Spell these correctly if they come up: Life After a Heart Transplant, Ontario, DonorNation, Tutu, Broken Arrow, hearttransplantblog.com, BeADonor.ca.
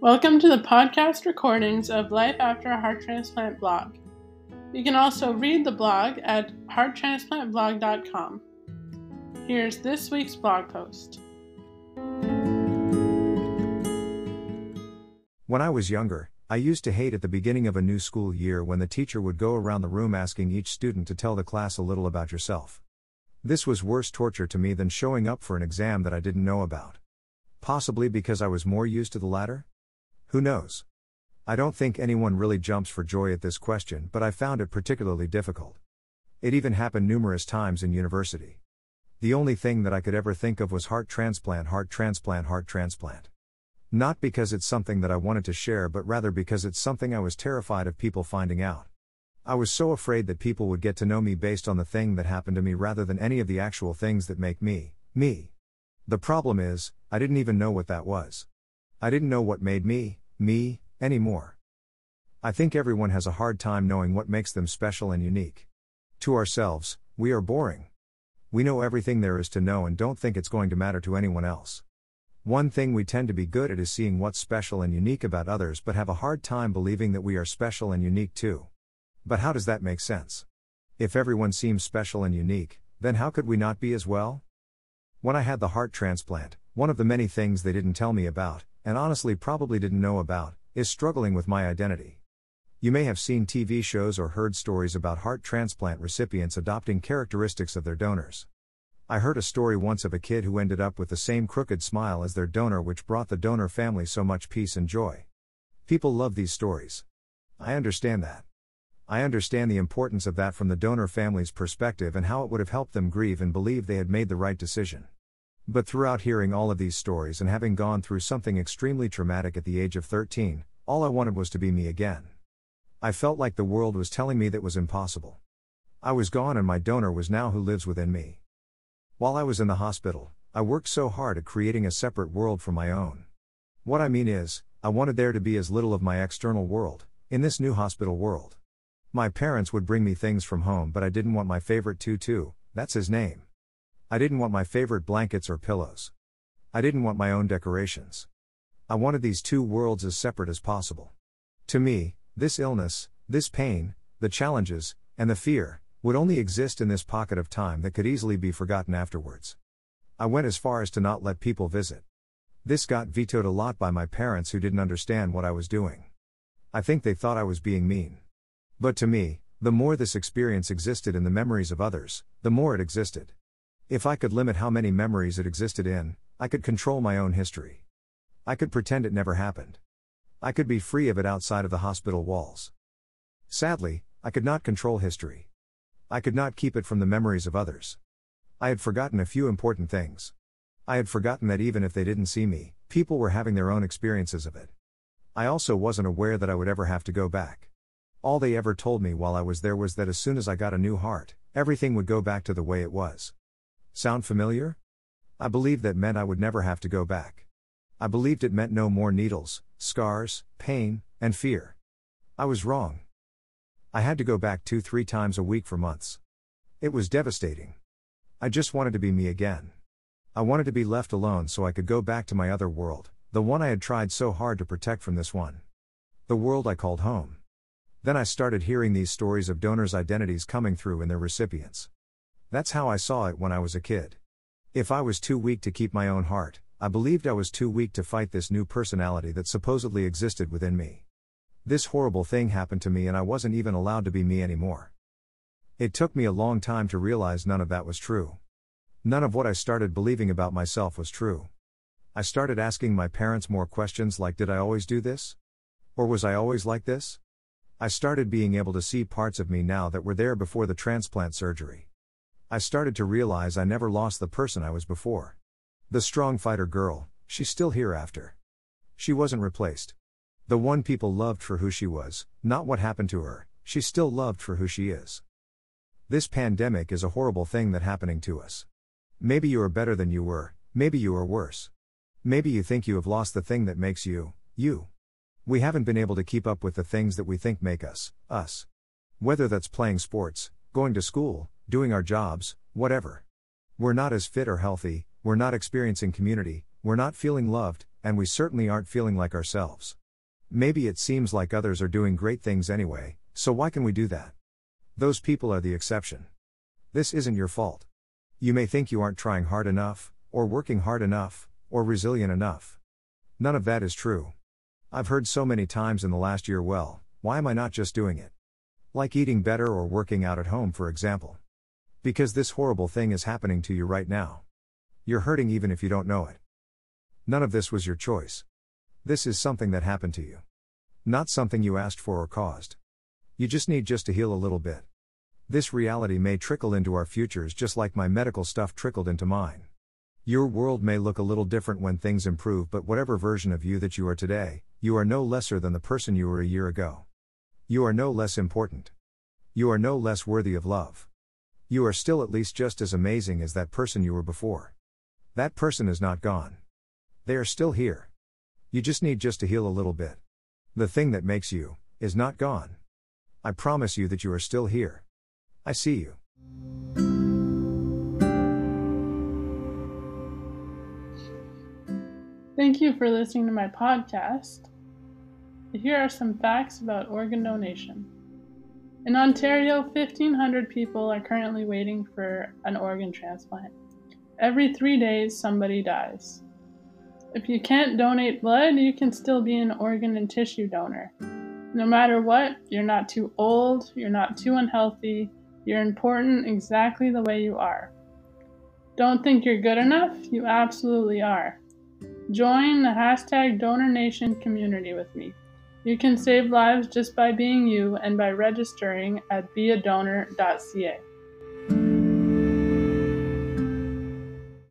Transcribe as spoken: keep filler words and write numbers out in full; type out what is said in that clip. Welcome to the podcast recordings of Life After a Heart Transplant blog. You can also read the blog at heart transplant blog dot com. Here's this week's blog post. When I was younger, I used to hate at the beginning of a new school year when the teacher would go around the room asking each student to tell the class a little about yourself. This was worse torture to me than showing up for an exam that I didn't know about. Possibly because I was more used to the latter? Who knows? I don't think anyone really jumps for joy at this question, but I found it particularly difficult. It even happened numerous times in university. The only thing that I could ever think of was heart transplant, heart transplant, heart transplant. Not because it's something that I wanted to share, but rather because it's something I was terrified of people finding out. I was so afraid that people would get to know me based on the thing that happened to me rather than any of the actual things that make me, me. The problem is, I didn't even know what that was. I didn't know what made me, me, anymore. I think everyone has a hard time knowing what makes them special and unique. To ourselves, we are boring. We know everything there is to know and don't think it's going to matter to anyone else. One thing we tend to be good at is seeing what's special and unique about others, but have a hard time believing that we are special and unique too. But how does that make sense? If everyone seems special and unique, then how could we not be as well? When I had the heart transplant, one of the many things they didn't tell me about, and honestly probably didn't know about, is struggling with my identity. You may have seen T V shows or heard stories about heart transplant recipients adopting characteristics of their donors. I heard a story once of a kid who ended up with the same crooked smile as their donor, which brought the donor family so much peace and joy. People love these stories. I understand that. I understand the importance of that from the donor family's perspective and how it would have helped them grieve and believe they had made the right decision. But throughout hearing all of these stories and having gone through something extremely traumatic at the age of thirteen, all I wanted was to be me again. I felt like the world was telling me that was impossible. I was gone and my donor was now who lives within me. While I was in the hospital, I worked so hard at creating a separate world from my own. What I mean is, I wanted there to be as little of my external world, in this new hospital world. My parents would bring me things from home, but I didn't want my favorite Tutu, that's his name. I didn't want my favorite blankets or pillows. I didn't want my own decorations. I wanted these two worlds as separate as possible. To me, this illness, this pain, the challenges, and the fear, would only exist in this pocket of time that could easily be forgotten afterwards. I went as far as to not let people visit. This got vetoed a lot by my parents, who didn't understand what I was doing. I think they thought I was being mean. But to me, the more this experience existed in the memories of others, the more it existed. If I could limit how many memories it existed in, I could control my own history. I could pretend it never happened. I could be free of it outside of the hospital walls. Sadly, I could not control history. I could not keep it from the memories of others. I had forgotten a few important things. I had forgotten that even if they didn't see me, people were having their own experiences of it. I also wasn't aware that I would ever have to go back. All they ever told me while I was there was that as soon as I got a new heart, everything would go back to the way it was. Sound familiar? I believed that meant I would never have to go back. I believed it meant no more needles, scars, pain, and fear. I was wrong. I had to go back two, three times a week for months. It was devastating. I just wanted to be me again. I wanted to be left alone so I could go back to my other world, the one I had tried so hard to protect from this one. The world I called home. Then I started hearing these stories of donors' identities coming through in their recipients. That's how I saw it when I was a kid. If I was too weak to keep my own heart, I believed I was too weak to fight this new personality that supposedly existed within me. This horrible thing happened to me and I wasn't even allowed to be me anymore. It took me a long time to realize none of that was true. None of what I started believing about myself was true. I started asking my parents more questions like, did I always do this? Or was I always like this? I started being able to see parts of me now that were there before the transplant surgery. I started to realize I never lost the person I was before. The strong fighter girl, she's still hereafter. She wasn't replaced. The one people loved for who she was, not what happened to her, she's still loved for who she is. This pandemic is a horrible thing that's happening to us. Maybe you are better than you were, maybe you are worse. Maybe you think you have lost the thing that makes you, you. We haven't been able to keep up with the things that we think make us, us. Whether that's playing sports, going to school, doing our jobs, whatever. We're not as fit or healthy, we're not experiencing community, we're not feeling loved, and we certainly aren't feeling like ourselves. Maybe it seems like others are doing great things anyway, so why can we do that? Those people are the exception. This isn't your fault. You may think you aren't trying hard enough, or working hard enough, or resilient enough. None of that is true. I've heard so many times in the last year, well, why am I not just doing it? Like eating better or working out at home, for example. Because this horrible thing is happening to you right now. You're hurting even if you don't know it. None of this was your choice. This is something that happened to you. Not something you asked for or caused. You just need just to heal a little bit. This reality may trickle into our futures just like my medical stuff trickled into mine. Your world may look a little different when things improve, but whatever version of you that you are today, you are no lesser than the person you were a year ago. You are no less important. You are no less worthy of love. You are still at least just as amazing as that person you were before. That person is not gone. They are still here. You just need just to heal a little bit. The thing that makes you is not gone. I promise you that you are still here. I see you. Thank you for listening to my podcast. Here are some facts about organ donation. In Ontario, fifteen hundred people are currently waiting for an organ transplant. Every three days, somebody dies. If you can't donate blood, you can still be an organ and tissue donor. No matter what, you're not too old, you're not too unhealthy, you're important exactly the way you are. Don't think you're good enough? You absolutely are. Join the hashtag DonorNation community with me. You can save lives just by being you and by registering at Be A Donor dot C A.